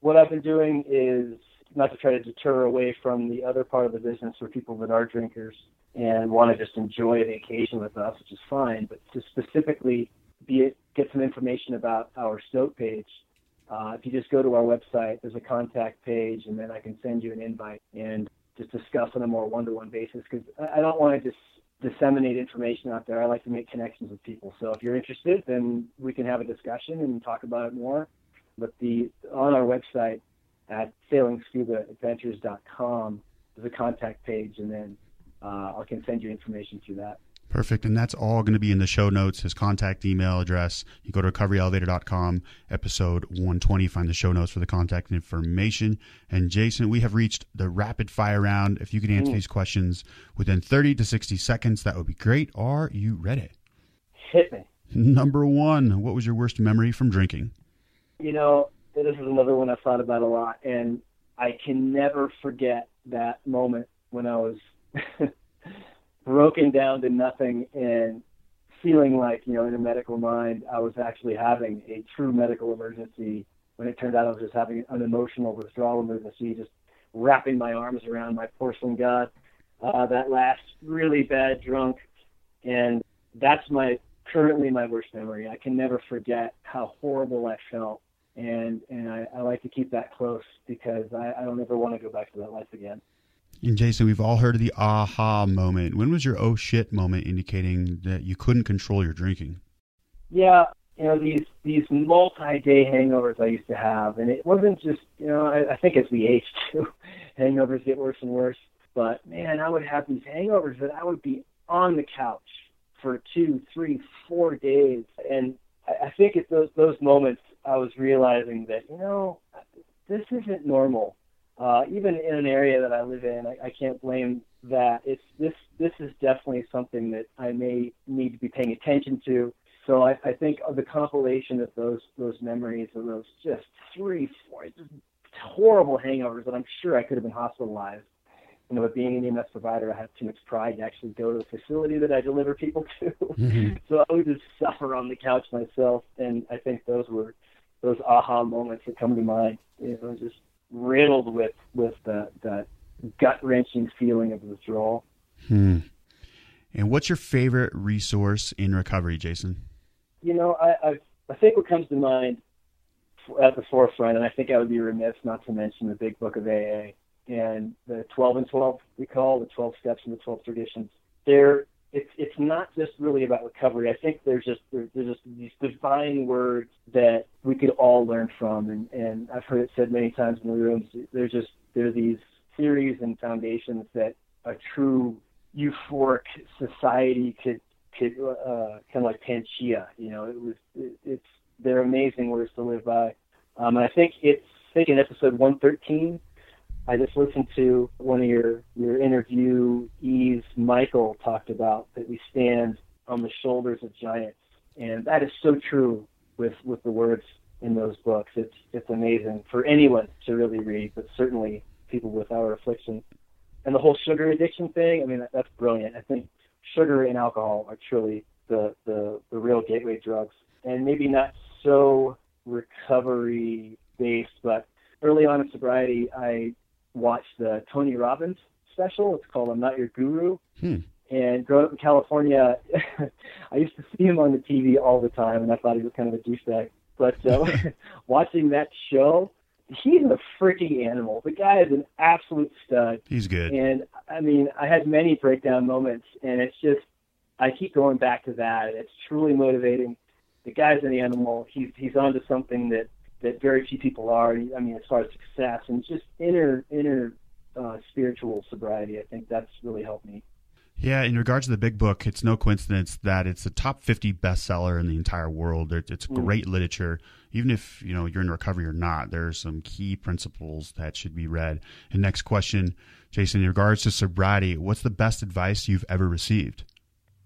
What I've been doing is not to try to deter away from the other part of the business for people that are drinkers and want to just enjoy the occasion with us, which is fine, but to specifically be it, get some information about our STOKE page. Uh, if you just go to our website, there's a contact page, and then I can send you an invite, and just discuss on a more one-to-one basis, because I don't want to just disseminate information out there. I like to make connections with people. So if you're interested, then we can have a discussion and talk about it more. But the on our website at sailing scuba adventures dot com, there's a contact page, and then uh, I can send you information through that. Perfect. And that's all going to be in the show notes, his contact email address. You go to recovery elevator dot com, episode one twenty, find the show notes for the contact information. And Jason, we have reached the rapid fire round. If you could answer mm. these questions within thirty to sixty seconds, that would be great. Are you ready? Hit me. Number one, what was your worst memory from drinking? You know, this is another one I've thought about a lot, and I can never forget that moment when I was broken down to nothing and feeling like, you know, in a medical mind, I was actually having a true medical emergency when it turned out I was just having an emotional withdrawal emergency, just wrapping my arms around my porcelain god, uh, that last really bad drunk. And that's my currently my worst memory. I can never forget how horrible I felt. And and I, I like to keep that close because I, I don't ever want to go back to that life again. And Jason, we've all heard of the aha moment. When was your oh shit moment indicating that you couldn't control your drinking? Yeah, you know, these these multi-day hangovers I used to have. And it wasn't just, you know, I, I think as we age too, hangovers get worse and worse. But man, I would have these hangovers that I would be on the couch for two, three, four days. And I, I think at those, those moments, I was realizing that, you know, this isn't normal. Uh, even in an area that I live in, I, I can't blame that. It's this. This is definitely something that I may need to be paying attention to. So I, I think of the compilation of those those memories of those just three, four just horrible hangovers that I'm sure I could have been hospitalized. You know, but being an E M S provider, I have too much pride to actually go to the facility that I deliver people to. Mm-hmm. So I would just suffer on the couch myself. And I think those were those aha moments that come to mind. You know, just riddled with with the, the gut-wrenching feeling of withdrawal. Hmm. And what's your favorite resource in recovery, Jason? You know, I, I I think what comes to mind at the forefront, and I think I would be remiss not to mention the Big Book of A A and the twelve and twelve we call the twelve steps and the twelve traditions. They're it's it's not just really about recovery. I think there's just there's just these divine words that we could all learn from, and, and I've heard it said many times in the rooms. There's just there are these theories and foundations that a true euphoric society could could uh, kind of like Pangea. You know, it was it, it's they're amazing words to live by. Um, and I think it's I think in episode one thirteen. I just listened to one of your, your interviewees, Michael, talked about that we stand on the shoulders of giants. And that is so true with, with the words in those books. It's it's amazing for anyone to really read, but certainly people with our affliction. And the whole sugar addiction thing, I mean, that, that's brilliant. I think sugar and alcohol are truly the, the, the real gateway drugs. And maybe not so recovery-based, but early on in sobriety, I watched the Tony Robbins special. It's called I'm Not Your Guru. Hmm. And growing up in California, I used to see him on the T V all the time, and I thought he was kind of a douchebag. But uh, watching that show, he's a freaking animal. The guy is an absolute stud. He's good. And, I mean, I had many breakdown moments, and it's just I keep going back to that. It's truly motivating. The guy's an animal. He's, he's onto something that that very few people are, I mean, as far as success and just inner inner uh, spiritual sobriety. I think that's really helped me. Yeah, in regards to the Big Book, it's no coincidence that it's a top fifty bestseller in the entire world. It's great mm. literature. Even if, you know, you're in recovery or not, there are some key principles that should be read. And next question, Jason, in regards to sobriety, what's the best advice you've ever received?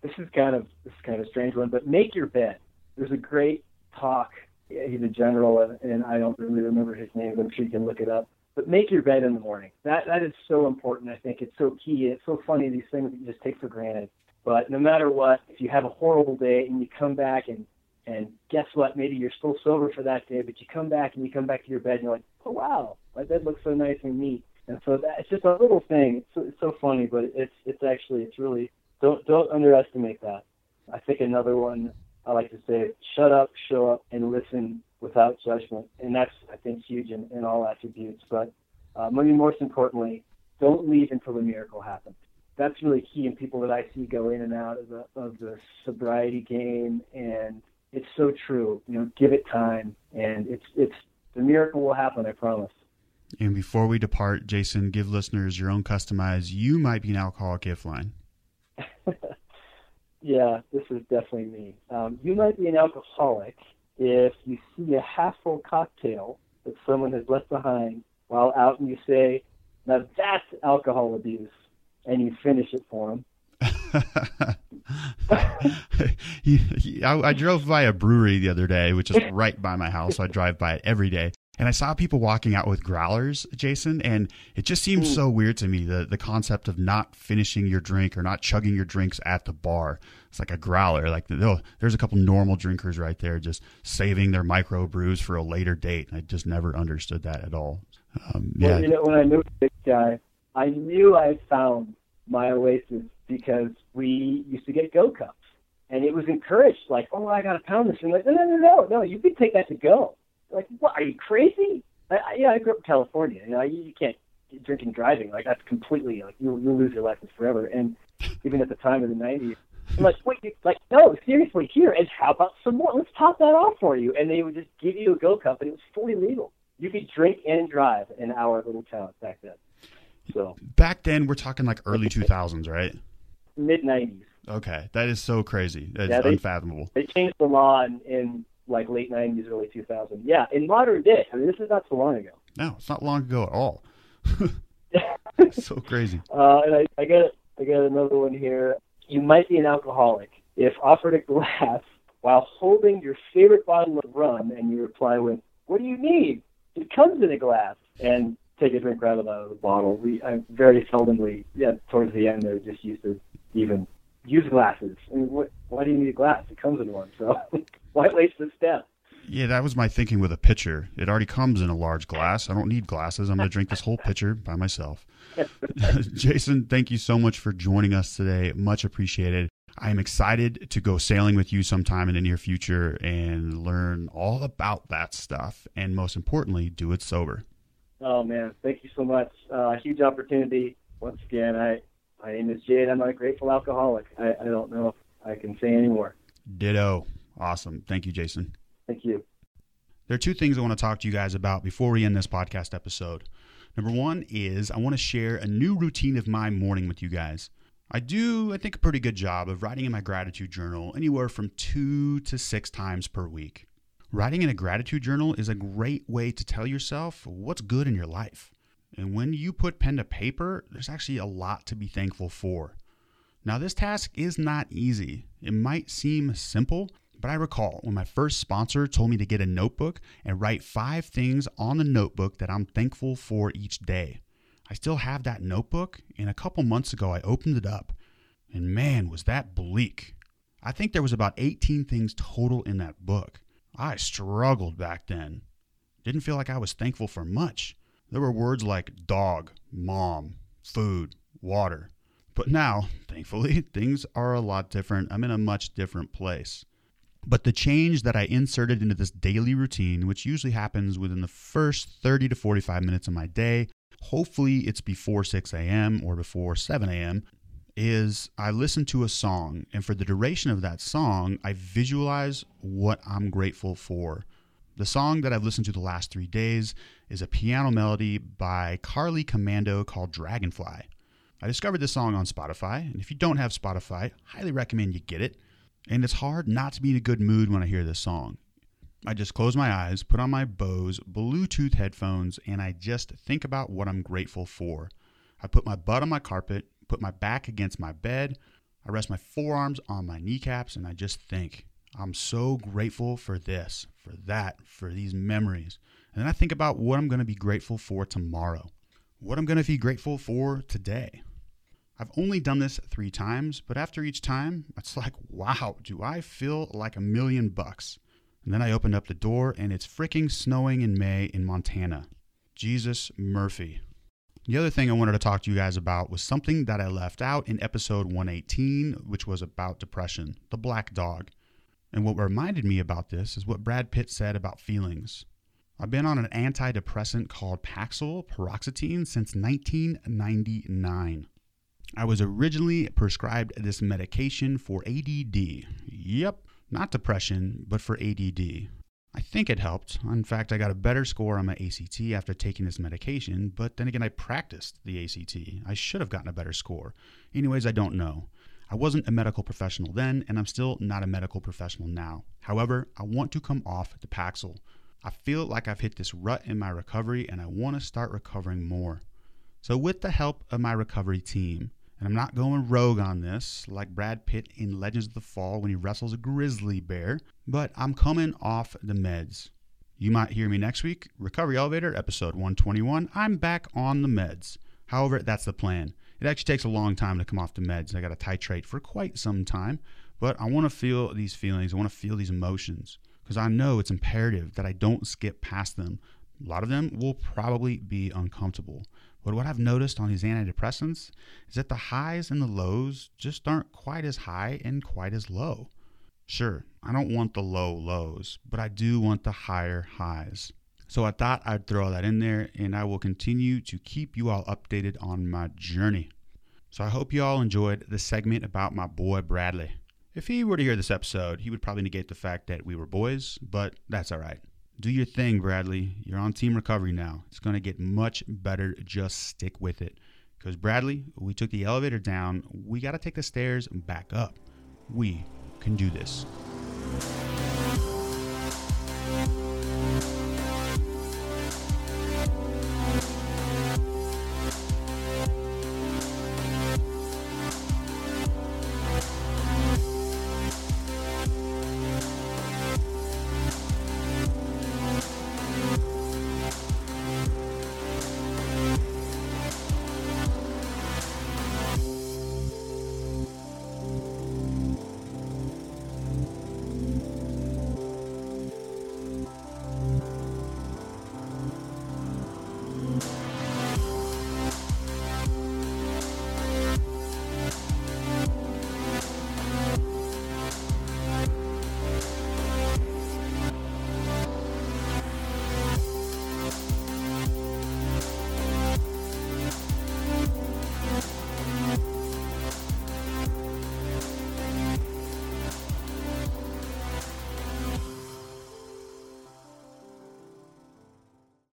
This is kind of, this is kind of a strange one, but make your bed. There's a great talk. He's a general, and I don't really remember his name, but I'm sure you can look it up. But make your bed in the morning. That That is so important, I think. It's so key. It's so funny, these things that you just take for granted. But no matter what, if you have a horrible day and you come back and, and guess what? Maybe you're still sober for that day, but you come back and you come back to your bed and you're like, oh, wow, my bed looks so nice and neat. And so that, it's just a little thing. It's so, it's so funny, but it's it's actually, it's really, don't don't underestimate that. I think another one, I like to say, shut up, show up, and listen without judgment. And that's, I think, huge in, in all attributes. But uh, maybe most importantly, don't leave until the miracle happens. That's really key in people that I see go in and out of the, of the sobriety game. And it's so true. You know, give it time. And it's it's the miracle will happen, I promise. And before we depart, Jason, give listeners your own customized, you might be an alcoholic gift line. Yeah, this is definitely me. Um, you might be an alcoholic if you see a half-full cocktail that someone has left behind while out and you say, now that's alcohol abuse, and you finish it for them. he, he, I, I drove by a brewery the other day, which is right by my house. So I drive by it every day. And I saw people walking out with growlers, Jason, and it just seemed so weird to me, the, the concept of not finishing your drink or not chugging your drinks at the bar. It's like a growler. Like, oh, there's a couple normal drinkers right there just saving their micro brews for a later date. And I just never understood that at all. Um, yeah. Well, you know, when I moved to Big Sky, I knew I found my oasis because we used to get go cups. And it was encouraged, like, oh, I got to pound this. And like, no, no, no, no, no, you can take that to go. Like, what, are you crazy? I, I, yeah, I grew up in California. You know, you, you can't drink and driving. Like, that's completely, like, you, you'll lose your license forever. And even at the time in the nineties, I'm like, wait, you, like, no, seriously, here, and how about some more? Let's top that off for you. And they would just give you a go cup, and it was fully legal. You could drink and drive in our little town back then. So back then, we're talking, like, early two thousands, right? mid nineties. Okay, that is so crazy. That yeah, is they, unfathomable. They changed the law in... in like late nineties, early two thousands. Yeah, in modern day. I mean, this is not so long ago. No, it's not long ago at all. So crazy. Uh, and I, I, got, I got another one here. You might be an alcoholic if offered a glass while holding your favorite bottle of rum and you reply with, what do you need? It comes in a glass. And take a drink right out of the bottle. We I very seldomly, yeah, towards the end, they're just used to even use glasses. I mean, what, why do you need a glass? It comes in one, so... Why waste this step? Yeah, that was my thinking with a pitcher. It already comes in a large glass. I don't need glasses. I'm going to drink this whole pitcher by myself. Jason, thank you so much for joining us today. Much appreciated. I am excited to go sailing with you sometime in the near future and learn all about that stuff. And most importantly, do it sober. Oh, man. Thank you so much. Uh, huge opportunity. Once again, I, my name is Jade. I'm a grateful alcoholic. I, I don't know if I can say any more. Ditto. Awesome. Thank you, Jason. Thank you. There are two things I want to talk to you guys about before we end this podcast episode. Number one is I want to share a new routine of my morning with you guys. I do, I think, a pretty good job of writing in my gratitude journal anywhere from two to six times per week. Writing in a gratitude journal is a great way to tell yourself what's good in your life. And when you put pen to paper, there's actually a lot to be thankful for. Now, this task is not easy. It might seem simple, but I recall when my first sponsor told me to get a notebook and write five things on the notebook that I'm thankful for each day. I still have that notebook, and a couple months ago I opened it up, and man, was that bleak. I think there was about eighteen things total in that book. I struggled back then. Didn't feel like I was thankful for much. There were words like dog, mom, food, water. But now, thankfully, things are a lot different. I'm in a much different place. But the change that I inserted into this daily routine, which usually happens within the first thirty to forty-five minutes of my day, hopefully it's before six a.m. or before seven a.m., is I listen to a song. And for the duration of that song, I visualize what I'm grateful for. The song that I've listened to the last three days is a piano melody by Carly Comando called Dragonfly. I discovered this song on Spotify. And if you don't have Spotify, highly recommend you get it. And it's hard not to be in a good mood when I hear this song. I just close my eyes, put on my Bose Bluetooth headphones, and I just think about what I'm grateful for. I put my butt on my carpet, put my back against my bed. I rest my forearms on my kneecaps, and I just think, I'm so grateful for this, for that, for these memories. And then I think about what I'm going to be grateful for tomorrow, what I'm going to be grateful for today. I've only done this three times, but after each time, it's like, wow, do I feel like a million bucks? And then I opened up the door, and it's freaking snowing in May in Montana. Jesus Murphy. The other thing I wanted to talk to you guys about was something that I left out in episode one eighteen, which was about depression, the black dog. And what reminded me about this is what Brad Pitt said about feelings. I've been on an antidepressant called Paxil, paroxetine, since nineteen ninety-nine. I was originally prescribed this medication for A D D. Yep, not depression, but for A D D. I think it helped. In fact, I got a better score on my A C T after taking this medication, but then again, I practiced the A C T. I should have gotten a better score. Anyways, I don't know. I wasn't a medical professional then, and I'm still not a medical professional now. However, I want to come off the Paxil. I feel like I've hit this rut in my recovery and I want to start recovering more. So with the help of my recovery team, and I'm not going rogue on this like Brad Pitt in Legends of the Fall when he wrestles a grizzly bear, but I'm coming off the meds. You might hear me next week, Recovery Elevator, episode one twenty-one. I'm back on the meds. However, that's the plan. It actually takes a long time to come off the meds. I got to titrate for quite some time, but I want to feel these feelings. I want to feel these emotions because I know it's imperative that I don't skip past them. A lot of them will probably be uncomfortable. But what I've noticed on these antidepressants is that the highs and the lows just aren't quite as high and quite as low. Sure, I don't want the low lows, but I do want the higher highs. So I thought I'd throw that in there, and I will continue to keep you all updated on my journey. So I hope you all enjoyed the segment about my boy Bradley. If he were to hear this episode, he would probably negate the fact that we were boys, but that's all right. Do your thing, Bradley. You're on Team Recovery now. It's going to get much better. Just stick with it. Because, Bradley, we took the elevator down. We got to take the stairs back up. We can do this.